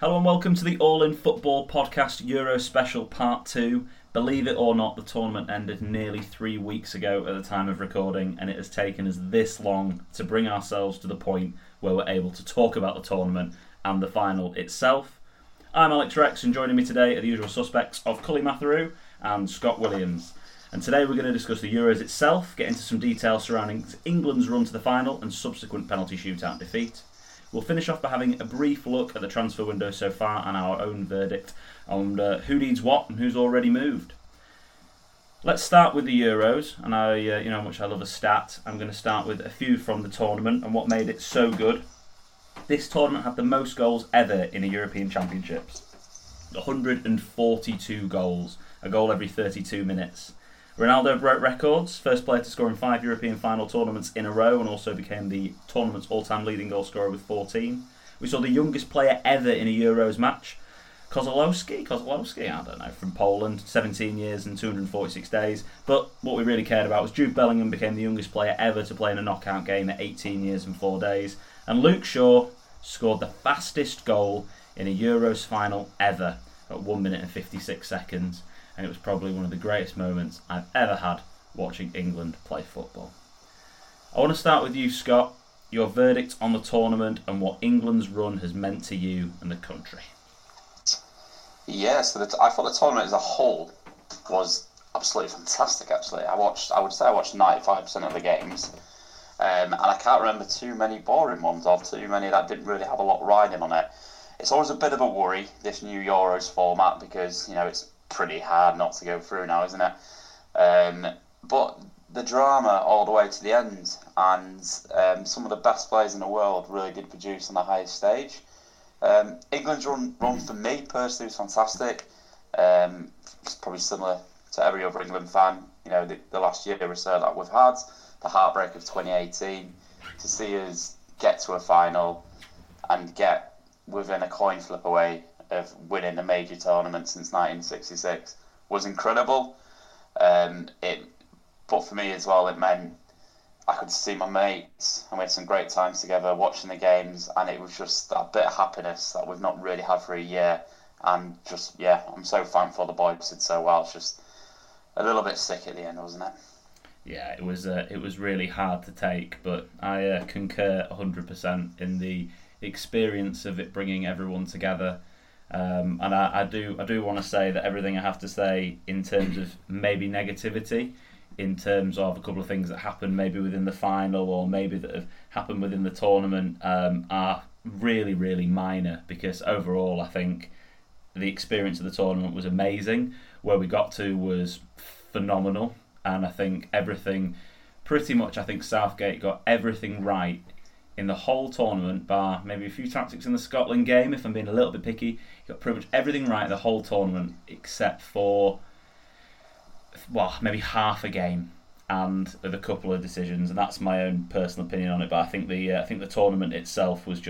Hello and welcome to the All In Football podcast Euro special part 2. Believe it or not, the tournament ended nearly 3 weeks ago at the time of recording, and it has taken us this long to bring ourselves to the point where we're able to talk about the tournament and the final itself. I'm Alex Rex, and joining me today are the usual suspects of Cully Matheroo and Scott Williams. And today we're going to discuss the Euros itself, get into some details surrounding England's run to the final and subsequent penalty shootout defeat. We'll finish off by having a brief look at the transfer window so far and our own verdict on who needs what and who's already moved. Let's start with the Euros, and I how much I love a stat. I'm going to start with a few from the tournament and what made it so good. This tournament had the most goals ever in the European Championships. 142 goals, a goal every 32 minutes. Ronaldo broke records, first player to score in 5 European final tournaments in a row, and also became the tournament's all-time leading goal scorer with 14. We saw the youngest player ever in a Euros match, Kozlowski, from Poland, 17 years and 246 days. But what we really cared about was Jude Bellingham became the youngest player ever to play in a knockout game at 18 years and 4 days. And Luke Shaw scored the fastest goal in a Euros final ever at 1 minute and 56 seconds. And it was probably one of the greatest moments I've ever had watching England play football. I want to start with you, Scott, your verdict on the tournament and what England's run has meant to you and the country. Yeah, so I thought the tournament as a whole was absolutely fantastic, actually. I would say I watched 95% of the games, and I can't remember too many boring ones or too many that didn't really have a lot riding on it. It's always a bit of a worry, this new Euros format, because, it's pretty hard not to go through now, isn't it? But the drama all the way to the end, and some of the best players in the world really did produce on the highest stage. England's run for me personally was fantastic. It's probably similar to every other England fan. The last year or so that we've had, the heartbreak of 2018, to see us get to a final and get within a coin flip away of winning a major tournament since 1966 was incredible. But for me as well, it meant I could see my mates and we had some great times together watching the games, and it was just a bit of happiness that we've not really had for a year. And I'm so thankful the boys did so well. It's just a little bit sick at the end, wasn't it? Yeah, it was really hard to take, but I concur 100% in the experience of it bringing everyone together. And I do want to say that everything I have to say in terms of maybe negativity, in terms of a couple of things that happened maybe within the final or maybe that have happened within the tournament, are really, really minor, because overall I think the experience of the tournament was amazing. Where we got to was phenomenal, and I think Southgate got everything right in the whole tournament, bar maybe a few tactics in the Scotland game, if I'm being a little bit picky. He got pretty much everything right the whole tournament, except for, maybe half a game and a couple of decisions. And that's my own personal opinion on it. But I think the tournament itself was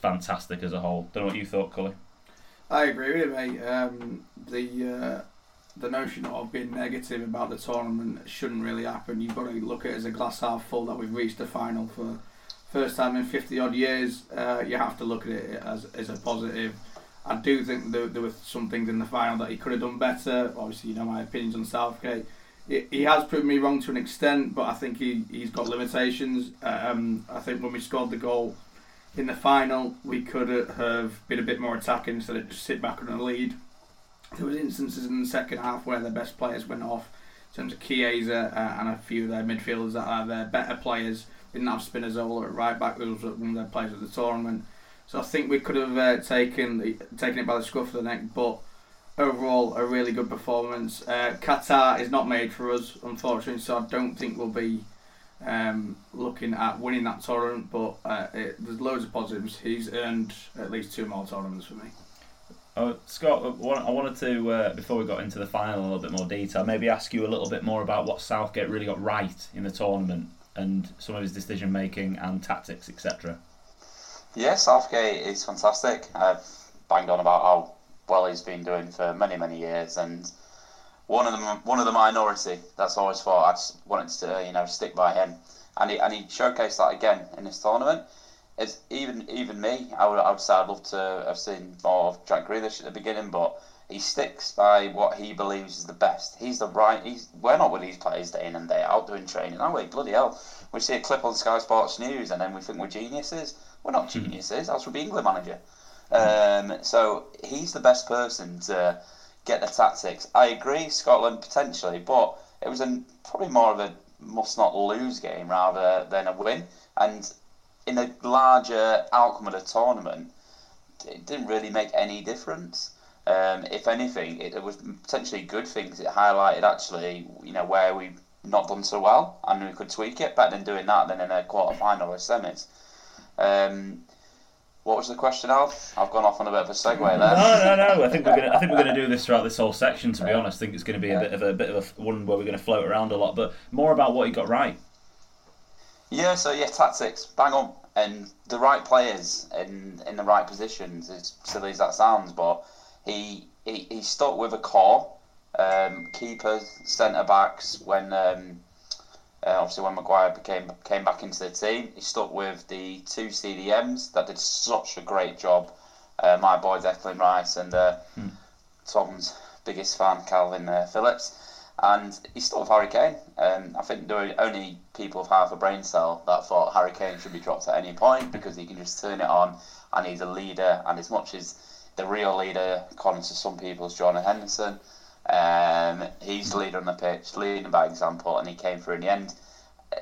fantastic as a whole. Don't know what you thought, Cully. I agree with you, mate. The notion of being negative about the tournament shouldn't really happen. You've got to look at it as a glass half full that we've reached the final for first time in 50 odd years. You have to look at it as a positive. I do think there were some things in the final that he could have done better. Obviously, my opinions on Southgate. He has proved me wrong to an extent, but I think he's got limitations. I think when we scored the goal in the final, we could have been a bit more attacking instead of just sit back on a lead. There was instances in the second half where the best players went off, in terms of Chiesa and a few of their midfielders that are their better players. Didn't have Spinazzola at right back, who was one of their players at the tournament. So I think we could have taken it by the scruff of the neck, but overall a really good performance. Qatar is not made for us, unfortunately, so I don't think we'll be looking at winning that tournament, but there's loads of positives. He's earned at least 2 more tournaments for me. Oh, Scott, I wanted to, before we got into the final in a little bit more detail, maybe ask you a little bit more about what Southgate really got right in the tournament and some of his decision-making and tactics, etc. Yeah, Southgate is fantastic. I've banged on about how well he's been doing for many, many years, and one of the minority that's always thought I just wanted to stick by him. And he showcased that again in this tournament. it's even me. I would say I'd love to have seen more of Jack Grealish at the beginning, but he sticks by what he believes is the best. He's the right. We're not with these players day in and day out doing training, are we? Bloody hell! We see a clip on Sky Sports News and then we think we're geniuses. We're not geniuses. Else we'd be England manager. So he's the best person to get the tactics. I agree, Scotland potentially, but it was probably more of a must not lose game rather than a win. And in the larger outcome of the tournament, it didn't really make any difference. If anything, it was potentially good things. It highlighted actually, where we've not done so well, and we could tweak it. Better than doing that than in a quarter final or semis. What was the question, Alf? I've gone off on a bit of a segue there. No. I think we're gonna do this throughout this whole section. To be honest, I think it's gonna be a bit of a one where we're gonna float around a lot, but more about what he got right. Yeah. So yeah, tactics, bang on, and the right players in the right positions. As silly as that sounds, but he stuck with a core, keepers, centre backs. When obviously when Maguire came back into the team, he stuck with the two CDMs that did such a great job. My boy Declan Rice and Tom's biggest fan Calvin Phillips, and he stuck with Harry Kane. I think there were only people with half a brain cell that thought Harry Kane should be dropped at any point because he can just turn it on, and he's a leader. And as much as the real leader, according to some people, is Jordan Henderson. He's the leader on the pitch, leading by example, and he came through in the end.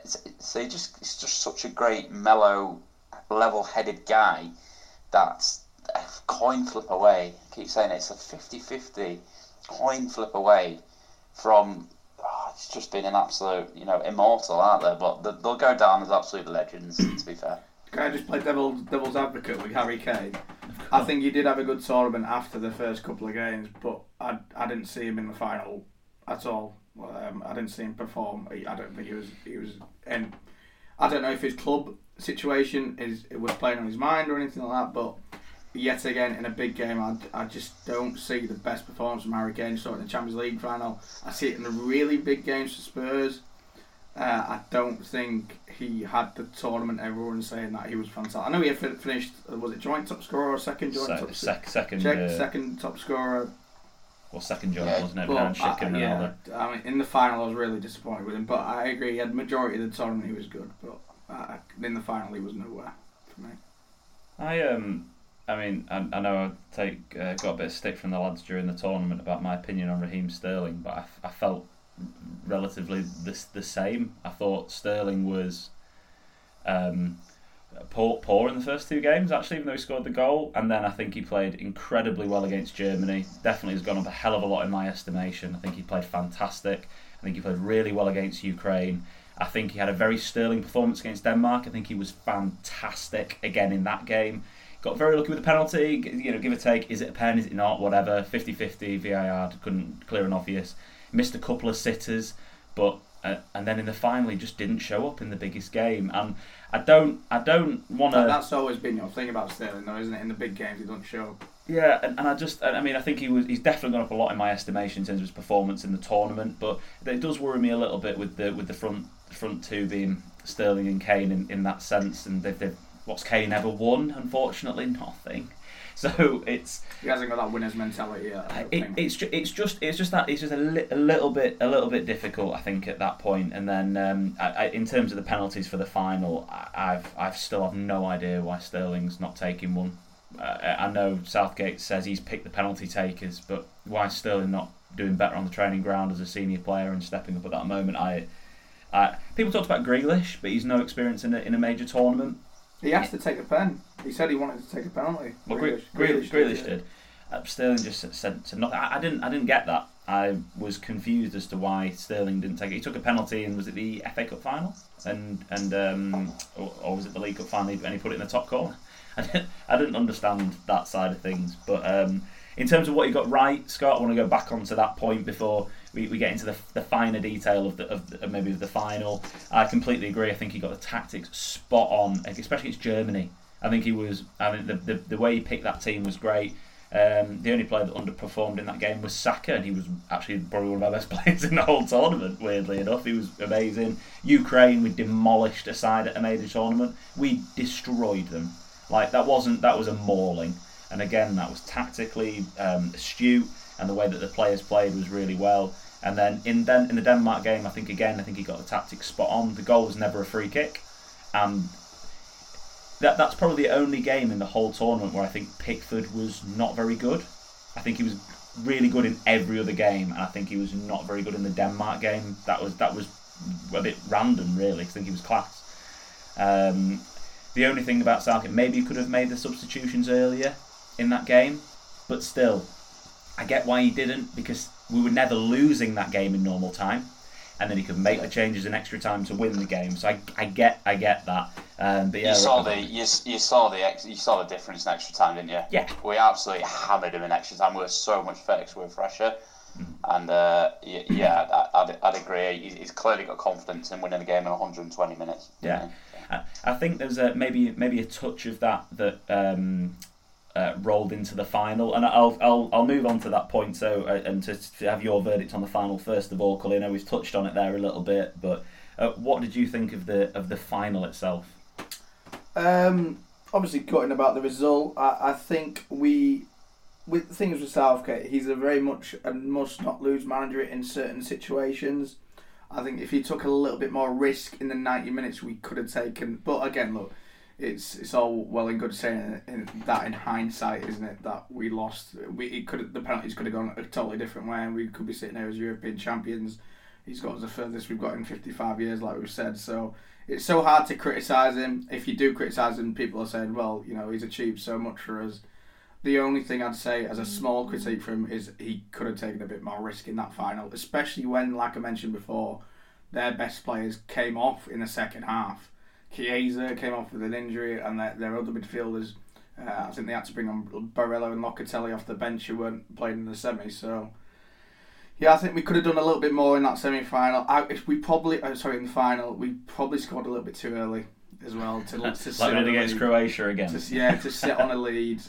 So it's just such a great, mellow, level-headed guy that's a coin flip away. I keep saying it's a 50-50 coin flip away from... it's just been an absolute, immortal, aren't they? But they'll go down as absolute legends, to be fair. Can I just play devil's advocate with Harry Kane? I think he did have a good tournament after the first couple of games, but I didn't see him in the final at all. I didn't see him perform. I don't think he was, and I don't know if his club situation was playing on his mind or anything like that. But yet again, in a big game, I just don't see the best performance from Harry Kane. So in the Champions League final, I see it in the really big games for Spurs. I don't think he had the tournament. Everyone saying that he was fantastic. I know he had finished. Was it joint top scorer or second joint top scorer? Second top scorer. Well, second joint, wasn't it? I mean, in the final, I was really disappointed with him. But I agree. He had majority of the tournament. He was good, but in the final, he was nowhere for me. I know I got a bit of stick from the lads during the tournament about my opinion on Raheem Sterling, but I felt relatively the same. I thought Sterling was poor in the first two games, actually, even though he scored the goal. And then I think he played incredibly well against Germany. Definitely has gone up a hell of a lot in my estimation. I think he played fantastic. I think he played really well against Ukraine. I think he had a very Sterling performance against Denmark. I think he was fantastic again in that game. Got very lucky with the penalty, give or take. Is it a pen, is it not, whatever, 50-50, VAR, couldn't clear and obvious. Missed a couple of sitters, but and then in the final he just didn't show up in the biggest game. And I don't want to. That's always been your thing about Sterling, though, isn't it? In the big games he doesn't show up. Yeah, and I think he's definitely gone up a lot in my estimation in terms of his performance in the tournament. But it does worry me a little bit with the front two being Sterling and Kane in that sense. And what's Kane ever won? Unfortunately, nothing. So he hasn't got that winner's mentality yet. It's just a little bit difficult, I think, at that point. And then in terms of the penalties for the final, I've still have no idea why Sterling's not taking one. I know Southgate says he's picked the penalty takers, but why is Sterling not doing better on the training ground as a senior player and stepping up at that moment? People talked about Grealish, but he's no experience in a major tournament. He asked to take a pen. He said he wanted to take a penalty. Well, Grealish did. Sterling just said nothing. I didn't get that. I was confused as to why Sterling didn't take it. He took a penalty, and was it the FA Cup final? Or was it the League Cup final? And he put it in the top corner. I didn't understand that side of things. But in terms of what he got right, Scott, I want to go back onto that point before we get into the finer detail of the final. I completely agree. I think he got the tactics spot on, especially against Germany. I think the way he picked that team was great. The only player that underperformed in that game was Saka, and he was actually probably one of our best players in the whole tournament, weirdly enough. He was amazing. Ukraine, we demolished a side at a major tournament. We destroyed them. Like, that was a mauling. And again, that was tactically astute, and the way that the players played was really well. And then in the Denmark game, I think he got the tactics spot on. The goal was never a free kick, and that's probably the only game in the whole tournament where I think Pickford was not very good. I think he was really good in every other game, and I think he was not very good in the Denmark game. That was a bit random, really. I think he was class. The only thing about Southgate, maybe he could have made the substitutions earlier in that game, but still, I get why he didn't, because we were never losing that game in normal time. And then he could make the changes in extra time to win the game. So I get that. But yeah, you saw the difference in extra time, didn't you? Yeah. We absolutely hammered him in extra time. We were so much fixed. We were fresher. And yeah, I'd agree. He's clearly got confidence in winning the game in 120 minutes. Yeah. I think there's maybe a touch of that rolled into the final, and I'll move on to that point. So and to have your verdict on the final first of all, Colin. I know we've touched on it there a little bit, but what did you think of the final itself? Obviously, gutting about the result. I think the thing is with Southgate, he's a very much a must not lose manager in certain situations. I think if he took a little bit more risk in the 90 minutes, we could have taken. But again, look. It's all well and good saying that in hindsight, isn't it? That we lost, the penalties could have gone a totally different way, and we could be sitting here as European champions. He's got us the furthest we've got in 55 years, like we've said. So it's so hard to criticise him. If you do criticise him, people are saying, well, you know, he's achieved so much for us. The only thing I'd say as a small critique for him is he could have taken a bit more risk in that final, especially when, like I mentioned before, their best players came off in the second half. Chiesa came off with an injury, and their other midfielders, I think they had to bring on Barella and Locatelli off the bench, who weren't playing in the semi. So, yeah, I think we could have done a little bit more in that semi-final. In the final, we probably scored a little bit too early as well to sit on against Croatia again. To sit on a lead.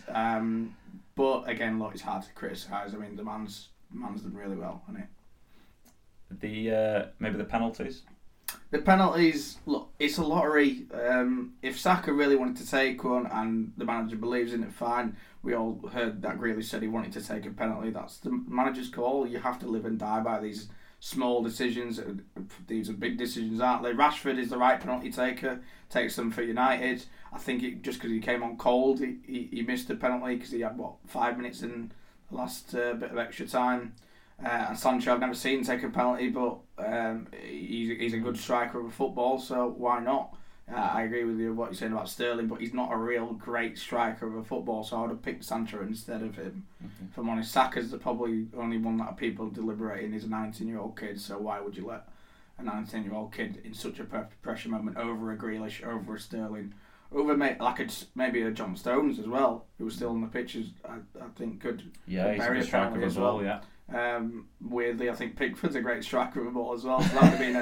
But again, look, it's hard to criticise. I mean, the man's done really well, hasn't he? Maybe the penalties. The penalties, look, it's a lottery. If Saka really wanted to take one and the manager believes in it, fine. We all heard that Grealish said he wanted to take a penalty. That's the manager's call. You have to live and die by these small decisions. These are big decisions, aren't they? Rashford is the right penalty taker. Takes them for United. I think just because he came on cold, he missed the penalty because he had, 5 minutes in the last bit of extra time. And Sancho, I've never seen take a penalty, but he's a good striker of football, so why not? I agree with you what you're saying about Sterling, but he's not a real great striker of a football, so I would have picked Sancho instead of him. Mm-hmm. If I'm honest, Saka's the probably only one that people deliberating is a 19-year-old kid, so why would you let a 19-year-old kid in such a pressure moment over a Grealish, over a Sterling, over maybe a John Stones as well, who was still on the pitches, I think could bury a penalty as well. Yeah. Weirdly, I think Pickford's a great striker of the ball as well. So that would have been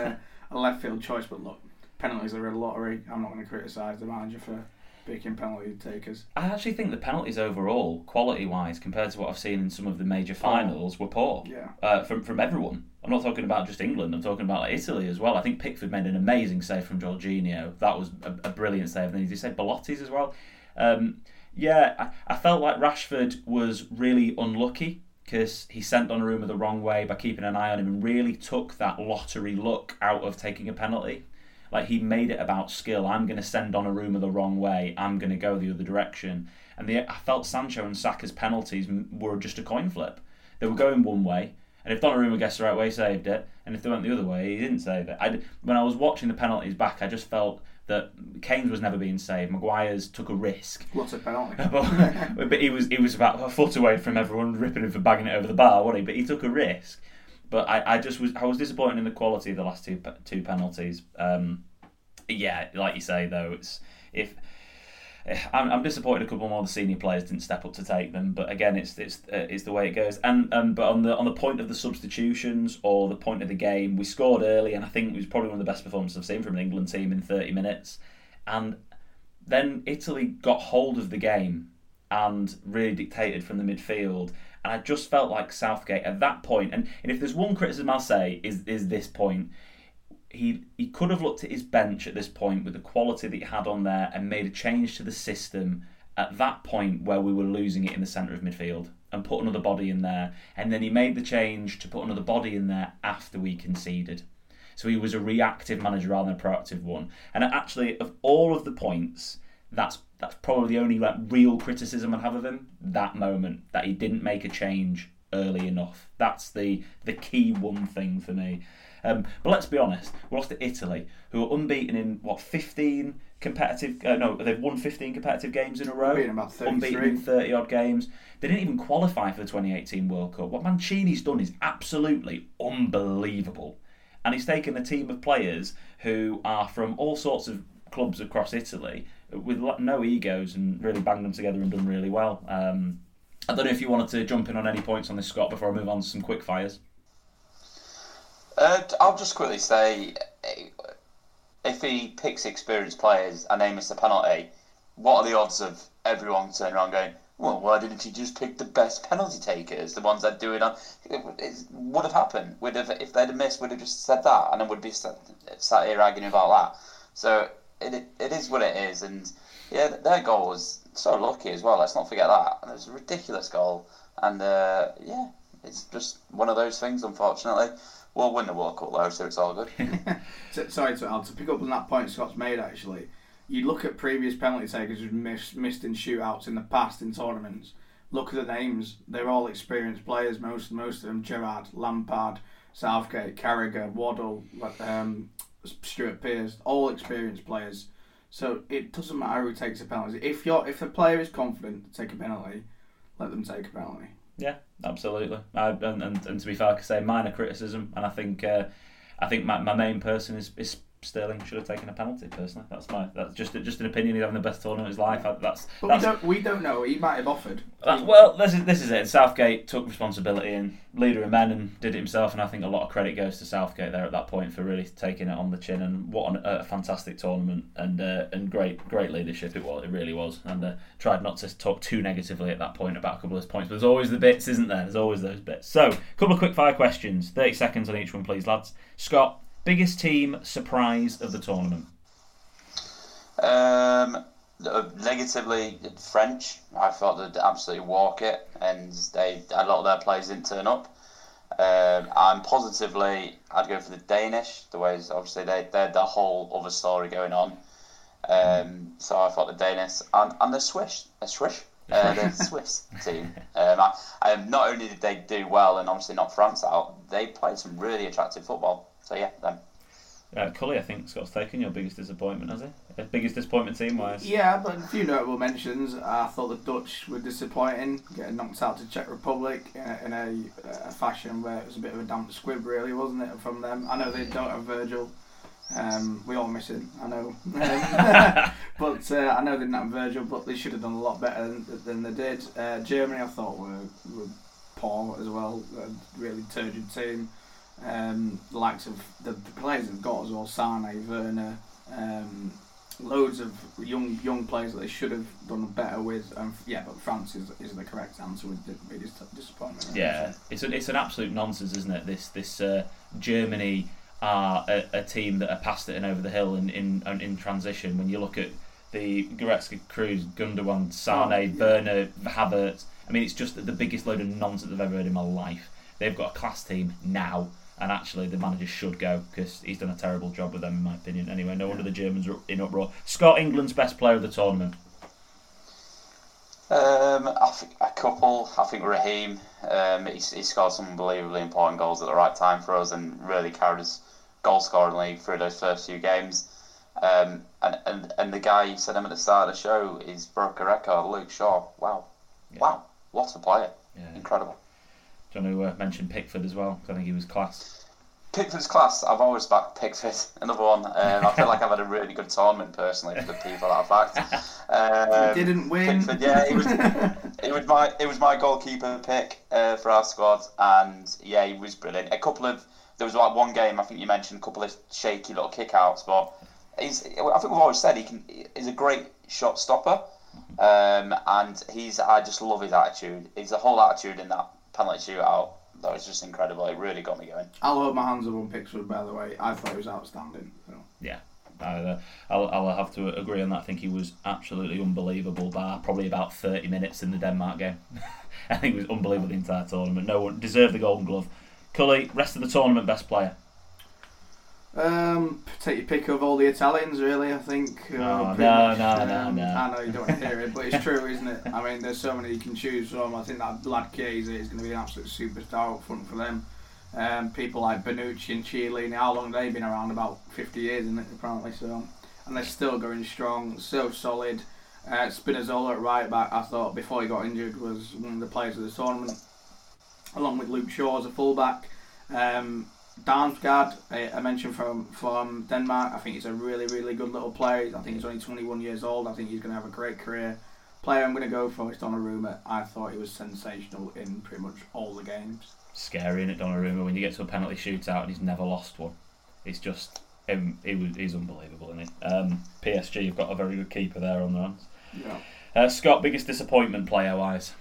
a left field choice. But look, penalties are a lottery. I'm not going to criticise the manager for picking penalty takers. I actually think the penalties overall, quality wise, compared to what I've seen in some of the major finals, were poor. Yeah. From everyone. I'm not talking about just England. I'm talking about Italy as well. I think Pickford made an amazing save from Jorginho. That was a brilliant save. And then, as you said, Belotti's as well. I felt like Rashford was really unlucky, because he sent Donnarumma the wrong way by keeping an eye on him and really took that lottery look out of taking a penalty. Like, he made it about skill. I'm going to send Donnarumma the wrong way. I'm going to go the other direction. And I felt Sancho and Saka's penalties were just a coin flip. They were going one way, and if Donnarumma guessed the right way, he saved it. And if they went the other way, he didn't save it. When I was watching the penalties back, I just felt that Kane's was never being saved. Maguire's took a risk. Lots of penalty. But he was about a foot away from everyone ripping him for bagging it over the bar, wasn't he? But he took a risk. But I was disappointed in the quality of the last two penalties. Like you say though, I'm disappointed a couple more of the senior players didn't step up to take them. But again, it's the way it goes. And but on the point of the substitutions or the point of the game, we scored early, and I think it was probably one of the best performances I've seen from an England team in 30 minutes. And then Italy got hold of the game and really dictated from the midfield. And I just felt like Southgate at that point, and if there's one criticism I'll say is this point, he could have looked at his bench at this point with the quality that he had on there and made a change to the system at that point where we were losing it in the centre of midfield and put another body in there. And then he made the change to put another body in there after we conceded. So he was a reactive manager rather than a proactive one. And actually, of all of the points, that's probably the only real criticism I'd have of him, that moment, that he didn't make a change early enough. That's the key one thing for me. But let's be honest, we lost to Italy, who are unbeaten in, 15 competitive... they've won 15 competitive games in a row. Unbeaten in 30-odd games. They didn't even qualify for the 2018 World Cup. What Mancini's done is absolutely unbelievable. And he's taken a team of players who are from all sorts of clubs across Italy with no egos and really banged them together and done really well. I don't know if you wanted to jump in on any points on this, Scott, before I move on to some quick fires. I'll just quickly say, if he picks experienced players and they miss a penalty, what are the odds of everyone turning around going, well, why didn't you just pick the best penalty takers, the ones that do it on... It would have happened. If they'd have missed, would have just said that, and then would be sat here arguing about that. So it is what it is, and yeah, their goal was so lucky as well, let's not forget that. It was a ridiculous goal, and it's just one of those things, unfortunately. We'll win the World Cup though, so it's all good. Sorry to add, to pick up on that point Scott's made actually, you look at previous penalty takers who've missed in shootouts in the past in tournaments, look at the names, they're all experienced players, most of them, Gerrard, Lampard, Southgate, Carragher, Waddle, Stuart Pearce, all experienced players. So it doesn't matter who takes a penalty. If the player is confident to take a penalty, let them take a penalty. Yeah, absolutely. And to be fair, I could say minor criticism, and I think my main person is Sterling should have taken a penalty personally. That's just an opinion. He's having the best tournament of his life. We don't know. He might have offered. This is it. Southgate took responsibility and leader of men and did it himself. And I think a lot of credit goes to Southgate there at that point for really taking it on the chin. And what a fantastic tournament and great leadership it was. It really was. And tried not to talk too negatively at that point about a couple of his points. But there's always the bits, isn't there? There's always those bits. So a couple of quick fire questions. 30 seconds on each one, please, lads. Scott. Biggest team surprise of the tournament? Negatively, French. I thought they'd absolutely walk it, and a lot of their players didn't turn up. And positively, I'd go for the Danish. The way obviously they're the whole other story going on. So I thought the Danish and the Swiss team. Not only did they do well, and obviously knock France out, they played some really attractive football. So yeah, them. Cully, I think Scott's taken your biggest disappointment, has he? Biggest disappointment team-wise? Yeah, but a few notable mentions. I thought the Dutch were disappointing, getting knocked out to Czech Republic in a fashion where it was a bit of a damp squib, really, wasn't it, from them? I know they don't have Virgil. We all miss him, I know. But I know they didn't have Virgil, but they should have done a lot better than they did. Germany, I thought, were poor as well. A really turgid team. The likes of the players they've got as well, Sane, Werner, loads of young players that they should have done better with. But France is the correct answer with the biggest disappointment. Yeah, it's an absolute nonsense, isn't it? This Germany are a team that are past it and over the hill in transition. When you look at the Goretzka, Cruz, Gundogan, Sane, Werner, Havertz, I mean, it's just the biggest load of nonsense I've ever heard in my life. They've got a class team now. And actually, the manager should go because he's done a terrible job with them, in my opinion. Anyway, no wonder the Germans are in uproar. Scott, England's best player of the tournament. A couple. I think Raheem. He scored some unbelievably important goals at the right time for us, and really carried us goal scoring league through those first few games. And the guy you said him at the start of the show is broke a record. Luke Shaw. Wow, yeah. Wow, what a player! Yeah. Incredible. Do you want to mention Pickford as well? I think he was class. Pickford's class. I've always backed Pickford. Another one. I feel like I've had a really good tournament personally for the people that I've backed. He didn't win. Pickford, yeah, it was my goalkeeper pick for our squad, and yeah, he was brilliant. There was one game I think you mentioned, a couple of shaky little kickouts, but I think we've always said he's a great shot stopper. And I just love his attitude. His whole attitude in that penalty shootout, that was just incredible. It really got me going. I'll hold my hands up on Pickford, by the way. I thought he was outstanding. So. Yeah. I'll have to agree on that. I think he was absolutely unbelievable, bar probably about 30 minutes in the Denmark game. I think he was unbelievable the entire tournament. No one deserved the Golden Glove. Cully, rest of the tournament, best player? Take your pick of all the Italians, really, I think. No. I know you don't want to hear it, but it's true, isn't it? I mean, there's so many you can choose from. I think that lad Chiesa is going to be an absolute superstar up front for them. People like Bonucci and Chiellini, how long they've been around? About 50 years, isn't it, apparently? So, and they're still going strong, so solid. Spinazzola at right back, I thought, before he got injured, was one of the players of the tournament, along with Luke Shaw as a fullback. Damsgaard, I mentioned from Denmark, I think he's a really, really good little player. I think he's only 21 years old. I think he's going to have a great career. Player I'm going to go for is Donnarumma. I thought he was sensational in pretty much all the games. Scary, isn't it, Donnarumma, when you get to a penalty shootout and he's never lost one? It's just, he's unbelievable, isn't he? PSG have got a very good keeper there on their hands. Yeah. Scott, biggest disappointment player-wise?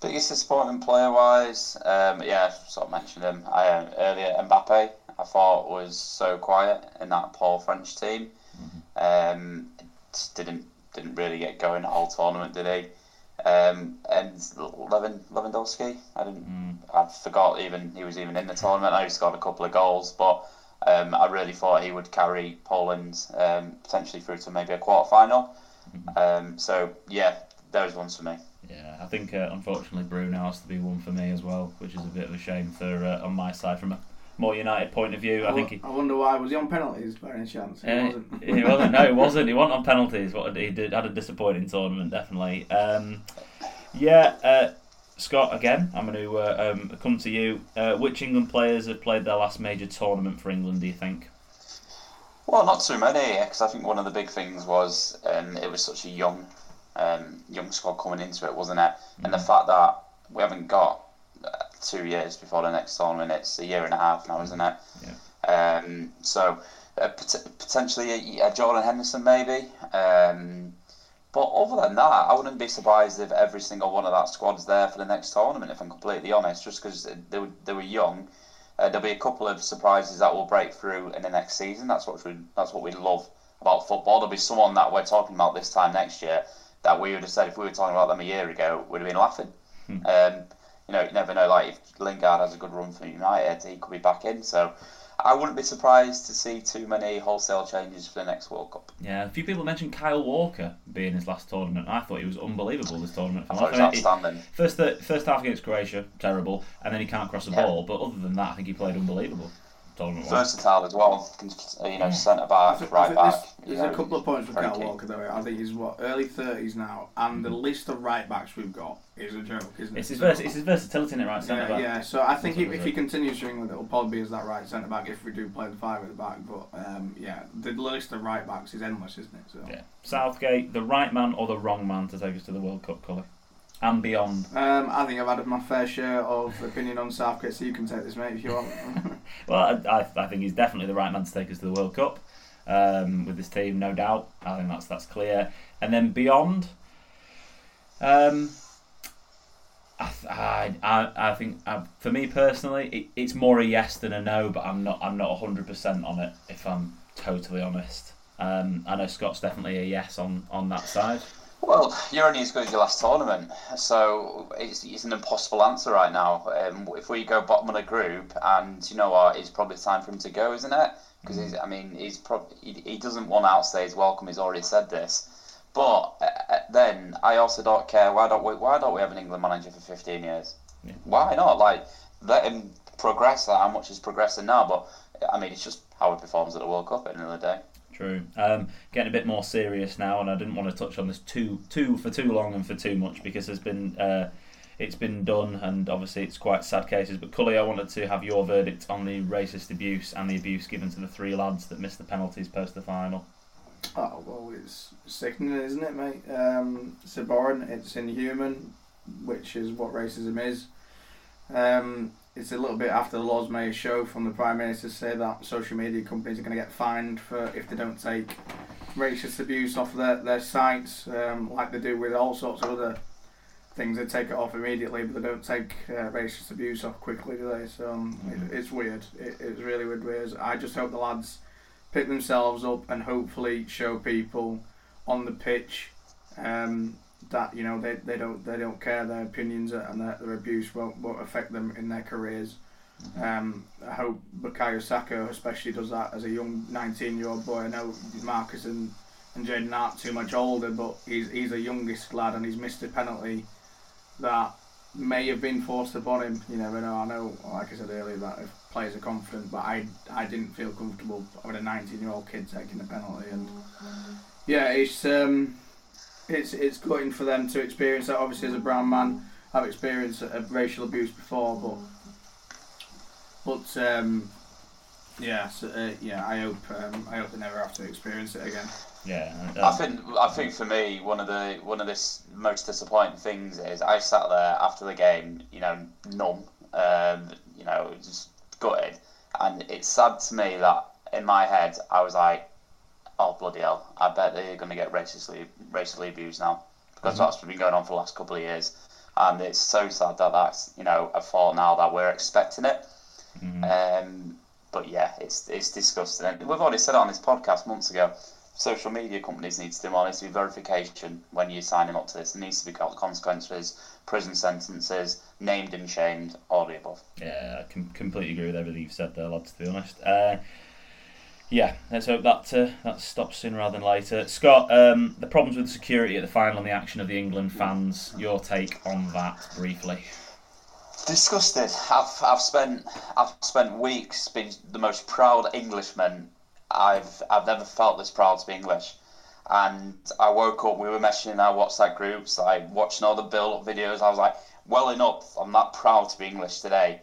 Biggest disappointment player-wise, yeah, sort of mentioned him earlier, Mbappe, I thought was so quiet in that poor French team. Mm-hmm. Just didn't really get going the whole tournament, did he? And Lewandowski, I forgot even he was even in the tournament. I know he scored a couple of goals, but I really thought he would carry Poland potentially through to maybe a quarter final. So yeah, those ones for me. Yeah, I think unfortunately Bruno has to be one for me as well, which is a bit of a shame for on my side from a more United point of view. I wonder why. Was he on penalties by any chance? He wasn't. He wasn't on penalties. What he did, had a disappointing tournament, definitely. Scott, again, I'm going to come to you. Which England players have played their last major tournament for England, do you think? Well, not too many, because I think one of the big things was it was such a young squad coming into it, wasn't it? And the fact that we haven't got 2 years before the next tournament, it's 1.5 years now, isn't it? Yeah. Potentially a Jordan Henderson maybe, but other than that, I wouldn't be surprised if every single one of that squad's there for the next tournament, if I'm completely honest, just because they were young. There'll be a couple of surprises that will break through in the next season. That's what we love about football. There'll be someone that we're talking about this time next year that we would have said, if we were talking about them a year ago, we'd have been laughing. You never know, like, if Lingard has a good run for United, he could be back in. So I wouldn't be surprised to see too many wholesale changes for the next World Cup. Yeah, a few people mentioned Kyle Walker being his last tournament. I thought he was unbelievable this tournament. I thought he was outstanding. First half against Croatia, terrible, and then he can't cross a ball. But other than that, I think he played unbelievable. Versatile as well, centre back, right back. There's a couple of points for Kyle Walker though. I think he's early 30s now, and the list of right backs we've got is a joke, isn't it? It's his versatility in it, right centre back. Yeah, so I think if he continues to England, it'll probably be as that right centre back if we do play the five at the back. But the list of right backs is endless, isn't it? So yeah. Southgate, the right man or the wrong man to take us to the World Cup, Cully? And beyond. I think I've had my fair share of opinion on Southgate, so you can take this, mate, if you want. Well, I think he's definitely the right man to take us to the World Cup with this team, no doubt. I think that's clear. And then beyond, I think for me personally, it's more a yes than a no, but I'm not 100% on it, if I'm totally honest. I know Scott's definitely a yes on that side. Well, you're only as good as your last tournament, so it's an impossible answer right now. If we go bottom of the group, and you know what, it's probably time for him to go, isn't it? Because he doesn't want to outstay his welcome. He's already said this. But then I also don't care. Why don't we have an England manager for 15 years? Yeah. Why not? Like, let him progress like how much he's progressing now. But I mean, it's just how he performs at the World Cup at the end of the day. True. Getting a bit more serious now, and I didn't want to touch on this too for too long and for too much, because there's been it's been done, and obviously it's quite sad cases. But Cully, I wanted to have your verdict on the racist abuse and the abuse given to the three lads that missed the penalties post the final. Oh well, it's sickening, isn't it, mate? It's abhorrent. It's inhuman, which is what racism is. It's a little bit after the Laws May Show from the Prime Minister say that social media companies are going to get fined for if they don't take racist abuse off their sites, like they do with all sorts of other things. They take it off immediately, but they don't take racist abuse off quickly, do they? So it's weird. It's really weird. I just hope the lads pick themselves up and hopefully show people on the pitch that, you know, they don't care, their opinions and their abuse won't affect them in their careers. I hope Bukayo Saka especially does that as a young 19-year-old boy. I know Marcus and Jaden aren't too much older, but he's the youngest lad and he's missed a penalty that may have been forced upon him. You never know. I know, like I said earlier, that if players are confident, but I didn't feel comfortable with a 19-year-old kid taking a penalty. And yeah, it's gutting for them to experience that. Obviously, as a brown man, I've experienced racial abuse before, But I hope they never have to experience it again. Yeah, I think for me, one of the most disappointing things is I sat there after the game, you know, numb, just gutted, and it's sad to me that in my head I was like, oh bloody hell, I bet they're going to get racially abused now, because that's been going on for the last couple of years, and it's so sad that that's, you know, a fault now that we're expecting it. Mm-hmm. But yeah, it's disgusting. And we've already said it on this podcast months ago. Social media companies need to do more. There needs to be verification when you're signing up to this. There needs to be consequences, prison sentences, named and shamed, all the above. Yeah, I completely agree with everything you've said there, lads, to be honest. Yeah, let's hope that stops sooner rather than later. Scott, the problems with security at the final and the action of the England fans, your take on that briefly? Disgusted. I've spent weeks being the most proud Englishman. I've never felt this proud to be English. And I woke up, we were messaging in our WhatsApp groups, like watching all the build-up videos. I was like, welling up, I'm that proud to be English today.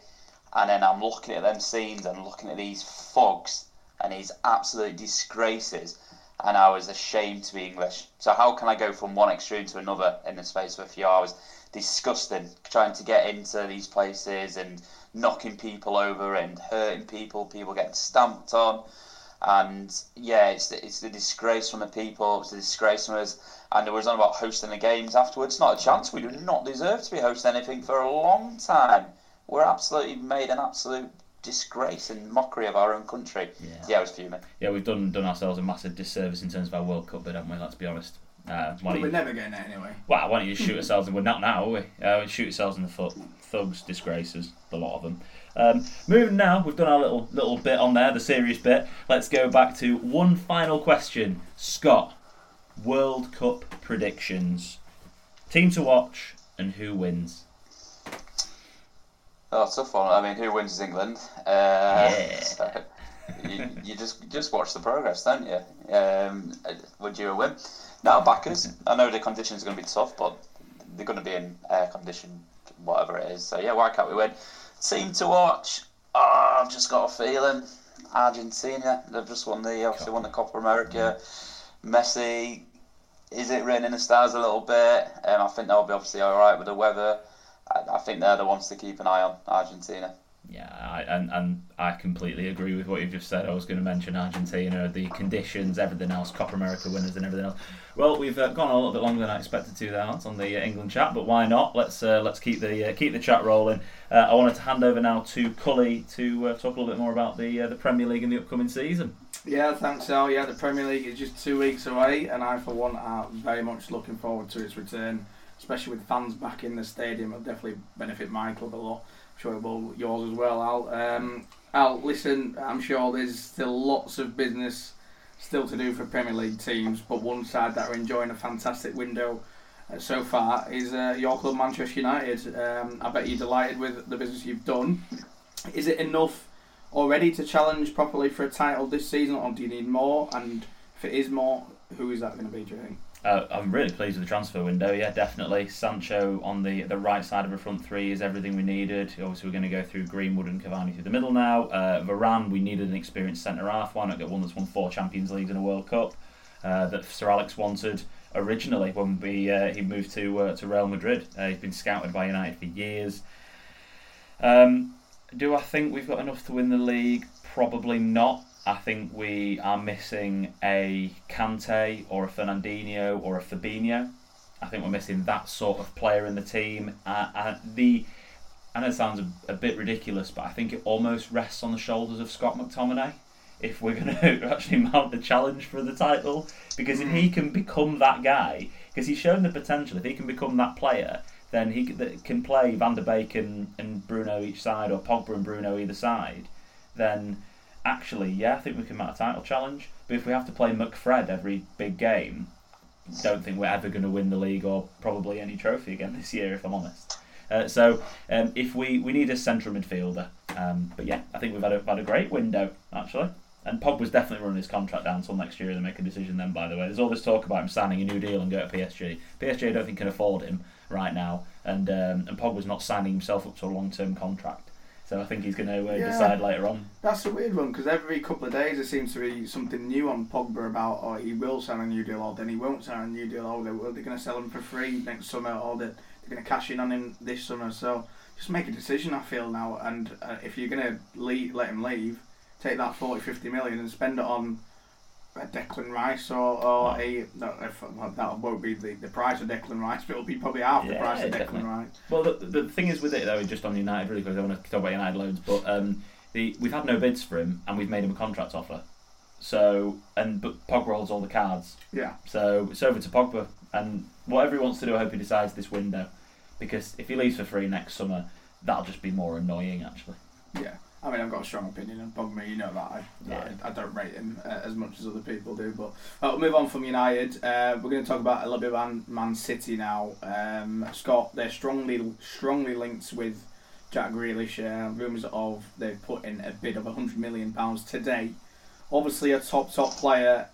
And then I'm looking at them scenes and looking at these fogs and these absolute disgraces. And I was ashamed to be English. So how can I go from one extreme to another in the space of a few hours? Disgusting, trying to get into these places and knocking people over and hurting people getting stamped on, and yeah, it's the disgrace from the people, it's the disgrace from us. And it was on about hosting the games afterwards. Not a chance. We do not deserve to be hosting anything for a long time. We're absolutely made an absolute disgrace and mockery of our own country. Yeah, I was fuming. Yeah, we've done ourselves a massive disservice in terms of our World Cup bid, haven't we? Let's be honest. We're never getting that anyway. Well, why don't you shoot ourselves? We're not now, are we? We shoot ourselves in the foot. Thugs, disgraces, the lot of them. Moving now, we've done our little bit on there, the serious bit. Let's go back to one final question. Scott, World Cup predictions. Team to watch and who wins? Oh, tough one. I mean, who wins is England. So you just watch the progress, don't you? Would you win? No, backers. I know the conditions are going to be tough, but they're going to be in air condition, whatever it is. So, yeah, why can't we win? Team to watch. Oh, I've just got a feeling. Argentina. They've just won the Copa America. Messi. Is it raining the stars a little bit? I think they'll be obviously all right with the weather. I think they're the ones to keep an eye on, Argentina. Yeah, and I completely agree with what you've just said. I was going to mention Argentina, the conditions, everything else, Copa America winners and everything else. Well, we've gone a little bit longer than I expected to there on the England chat, but why not? Let's keep the chat rolling. I wanted to hand over now to Cully to talk a little bit more about the Premier League in the upcoming season. Yeah, thanks, Al. Yeah, the Premier League is just 2 weeks away, and I, for one, are very much looking forward to its return, especially with fans back in the stadium. It'll definitely benefit my club a lot. Sure it will, yours as well, Al. Al, listen, I'm sure there's still lots of business still to do for Premier League teams, but one side that are enjoying a fantastic window so far is your club, Manchester United. I bet you're delighted with the business you've done. Is it enough already to challenge properly for a title this season, or do you need more? And if it is more, who is that going to be, do you think? I'm really pleased with the transfer window, yeah, definitely. Sancho on the right side of a front three is everything we needed. Obviously, we're going to go through Greenwood and Cavani through the middle now. Varane, we needed an experienced centre-half. Why not get one that's won 4 Champions Leagues and a World Cup that Sir Alex wanted originally when he moved to Real Madrid. He's been scouted by United for years. Do I think we've got enough to win the league? Probably not. I think we are missing a Kante or a Fernandinho or a Fabinho. I think we're missing that sort of player in the team. I know it sounds a bit ridiculous, but I think it almost rests on the shoulders of Scott McTominay if we're going to actually mount the challenge for the title. Because if he can become that guy, because he's shown the potential, if he can become that player, then he can play Van der Beek and Bruno each side, or Pogba and Bruno either side, then actually, yeah, I think we can mount a title challenge. But if we have to play McFred every big game, don't think we're ever going to win the league or probably any trophy again this year, if I'm honest. So if we need a central midfielder. But yeah, I think we've had a great window, actually. And Pogba's definitely running his contract down until next year and make a decision then, by the way. There's all this talk about him signing a new deal and going to PSG. PSG, I don't think, can afford him right now. And Pogba's not signing himself up to a long-term contract. So I think he's going to decide later on. That's a weird one, because every couple of days there seems to be something new on Pogba about, or he will sign a new deal, or then he won't sign a new deal, or they're going to sell him for free next summer, or they're going to cash in on him this summer. So just make a decision, I feel, now. And if you're going to let him leave, take that 40-50 million and spend it on a Declan Rice that won't be the price of Declan Rice, but it'll be probably half the price of Declan Rice. Well, the thing is with it, though, just on United, really quickly, I want to talk about United loads, but we've had no bids for him and we've made him a contract offer. But Pogba holds all the cards. Yeah. So it's over to Pogba, and whatever he wants to do, I hope he decides this window, because if he leaves for free next summer, that'll just be more annoying, actually. Yeah. I mean, I've got a strong opinion on Pogba, you know that. I don't rate him as much as other people do. But we'll move on from United. We're going to talk about a little bit about Man City now. Scott, they're strongly linked with Jack Grealish. Rumours of they've put in a bid of £100 million today. Obviously a top player.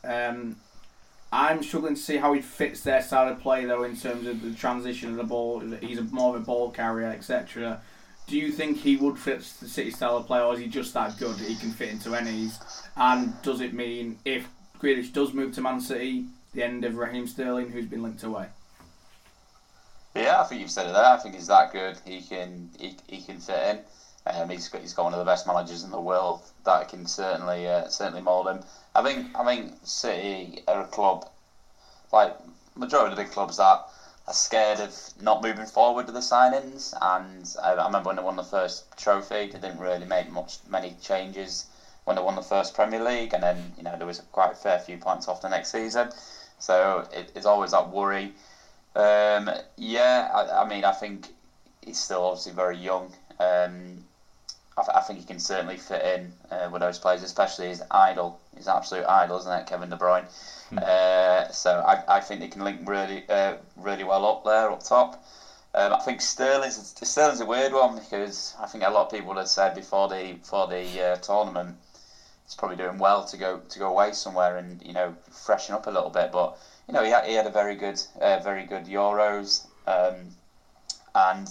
I'm struggling to see how he fits their style of play, though, in terms of the transition of the ball. He's more of a ball carrier, etc. Do you think he would fit the City style of play, or is he just that good that he can fit into any? And does it mean if Grealish does move to Man City, the end of Raheem Sterling, who's been linked away? Yeah, I think you've said it there. I think he's that good. He can fit in. He's got one of the best managers in the world that can certainly mould him. I think City are a club, like majority of the big clubs, that are scared of not moving forward with the signings, and I remember when they won the first trophy, they didn't really make many changes when they won the first Premier League, and then there was quite a fair few points off the next season, so it's always that worry. I think he's still obviously very young. I think he can certainly fit in with those players, especially his idol. He's an absolute idol, isn't it, Kevin De Bruyne? So I think they can link really well up top. I think Sterling's a weird one, because I think a lot of people had said before the tournament, he's probably doing well to go away somewhere and freshen up a little bit. But he had a very good Euros, and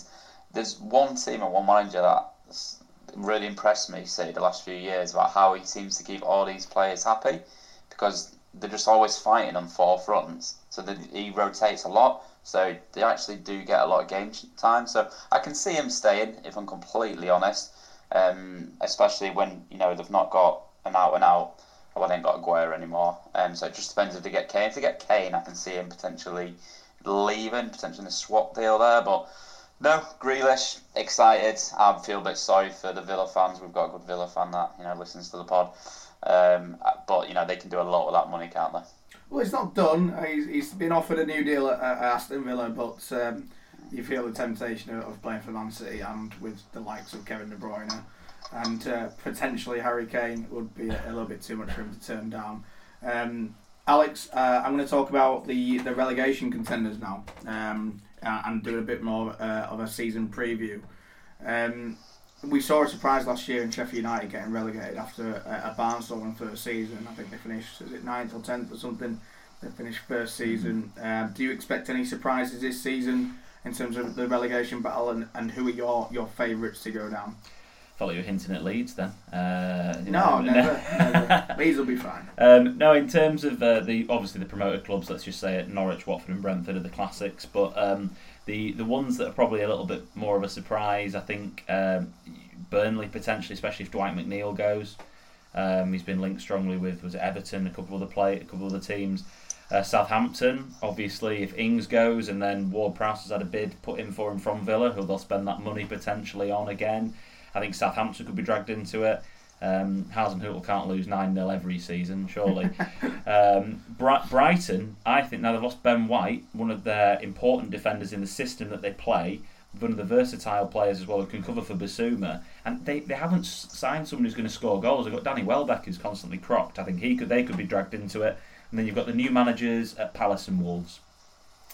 there's one team and one manager that's really impressed me, say, the last few years, about how he seems to keep all these players happy, because they're just always fighting on four fronts. So he rotates a lot, so they actually do get a lot of game time. So I can see him staying, if I'm completely honest, especially when they've not got an out and out. Well, they ain't got Aguero anymore, so it just depends if they get Kane. If they get Kane, I can see him potentially leaving, potentially a swap deal there, but. No, Grealish, excited. I feel a bit sorry for the Villa fans. We've got a good Villa fan that listens to the pod. But they can do a lot with that money, can't they? Well, it's not done. He's been offered a new deal at Aston Villa, but you feel the temptation of playing for Man City and with the likes of Kevin De Bruyne and potentially Harry Kane would be a little bit too much for him to turn down. Alex, I'm going to talk about the relegation contenders now. And do a bit more of a season preview. We saw a surprise last year in Sheffield United getting relegated after a barnstorming first season. I think they finished, is it 9th or 10th or something? They finished first season. Do you expect any surprises this season in terms of the relegation battle, and who are your favourites to go down? I thought you were hinting at Leeds then. No, never. Leeds will be fine. In terms of the promoted clubs, let's just say at Norwich, Watford and Brentford are the classics, but the ones that are probably a little bit more of a surprise, I think Burnley potentially, especially if Dwight McNeil goes. He's been linked strongly with Everton, a couple of other teams, Southampton. Obviously, if Ings goes, and then Ward-Prowse has had a bid put in for him from Villa, who they'll spend that money potentially on again. I think Southampton could be dragged into it. Hasenhüttl can't lose 9-0 every season, surely. Brighton, I think now they've lost Ben White, one of their important defenders in the system that they play, one of the versatile players as well who can cover for Bissouma, and they haven't signed someone who's going to score goals. They've got Danny Welbeck, who's constantly crocked. I think they could be dragged into it. And then you've got the new managers at Palace and Wolves.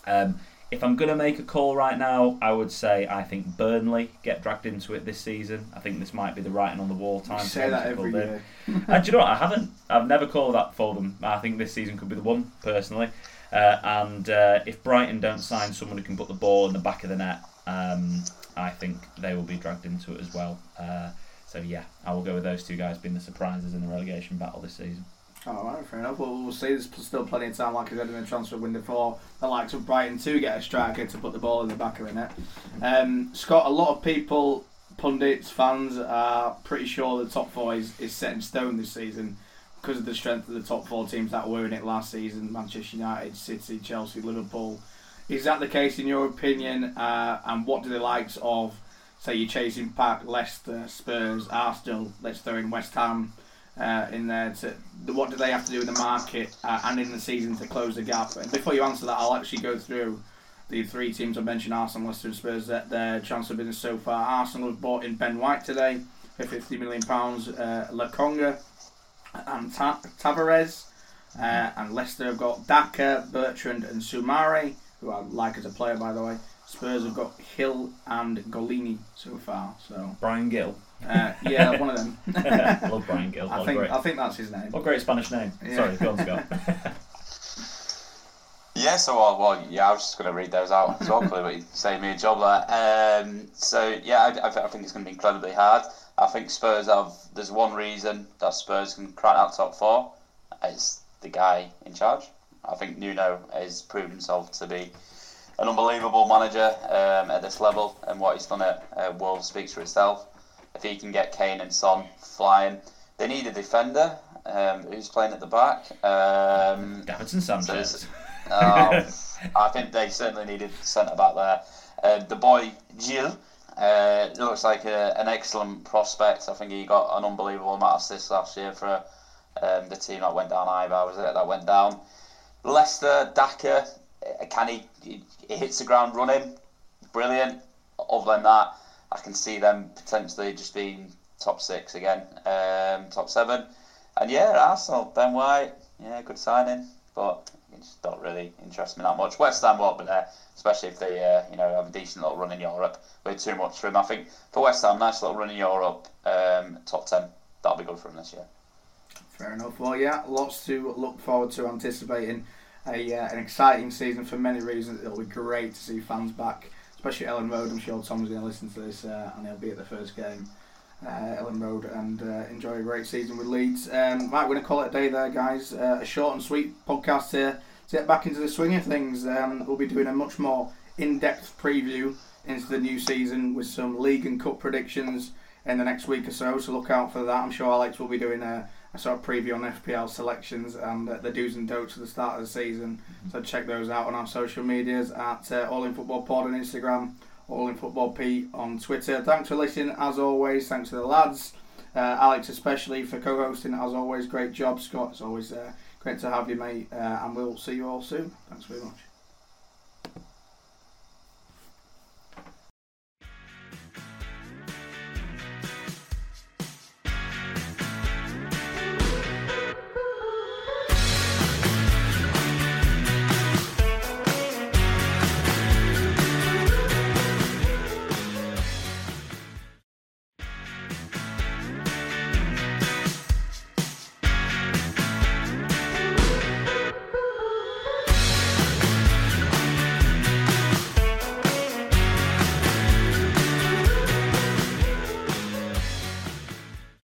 If I'm going to make a call right now, I would say I think Burnley get dragged into it this season. I think this might be the writing on the wall time. You say that every year. Do you know what? I haven't. I've never called that for them. I think this season could be the one, personally. And if Brighton don't sign someone who can put the ball in the back of the net, I think they will be dragged into it as well. So, I will go with those two guys being the surprises in the relegation battle this season. Alright, fair enough. Well, we'll see. There's still plenty of time, like I said, in the transfer window for the likes of Brighton to get a striker to put the ball in the back of the net. Scott, a lot of people, pundits, fans, are pretty sure the top four is set in stone this season because of the strength of the top four teams that were in it last season: Manchester United, City, Chelsea, Liverpool. Is that the case in your opinion? And what do the likes of, say, you're chasing Park, Leicester, Spurs, Arsenal, let's throw in West Ham in there, what do they have to do in the market and in the season to close the gap? And before you answer that, I'll actually go through the three teams I mentioned, Arsenal, Leicester and Spurs, that their transfer business so far. Arsenal have bought in Ben White today for £50 million, Lokonga and Tavares, and Leicester have got Daka, Bertrand and Soumare, who I like as a player, by the way. Spurs have got Hill and Golini so far. So Brian Gill. Yeah, one of them. I love Brian Gill. I think that's his name. What great Spanish name. Yeah. Sorry, go on, Scott. I was just going to read those out as well, clearly, but you saved me a job there. I think it's going to be incredibly hard. I think Spurs there's one reason that Spurs can crack that top four. It's the guy in charge. I think Nuno has proven himself to be an unbelievable manager at this level, and what he's done at Wolves speaks for itself. If he can get Kane and Son flying, they need a defender who's playing at the back. Davinson Sanchez. I think they certainly needed centre back there. The boy Gil looks like an excellent prospect. I think he got an unbelievable amount of assists last year for the team that went down. That went down. Leicester, Daka, can he hits the ground running, brilliant. Other than that, I can see them potentially just being top six again, top seven. And Arsenal, Ben White, good signing, but it just don't really interest me that much. West Ham won't be there, especially if they have a decent little run in Europe. We're too much for him. I think for West Ham, nice little run in Europe, top 10, that'll be good for him this year. Fair enough. Well, lots to look forward to, anticipating an exciting season for many reasons. It'll be great to see fans back, especially Ellen Road. I'm sure Tom's going to listen to this and he'll be at the first game, Ellen Road, and enjoy a great season with Leeds. Right, we're going to call it a day there, guys. A short and sweet podcast here to get back into the swing of things. We'll be doing a much more in-depth preview into the new season with some league and cup predictions in the next week or so, so look out for that. I'm sure Alex will be doing a sort of preview on FPL selections and the do's and don'ts at the start of the season. So check those out on our social medias at All In Football Pod on Instagram, All In Football P on Twitter. Thanks for listening, as always. Thanks to the lads, Alex especially, for co-hosting, as always. Great job, Scott. It's always great to have you, mate. And we'll see you all soon. Thanks very much.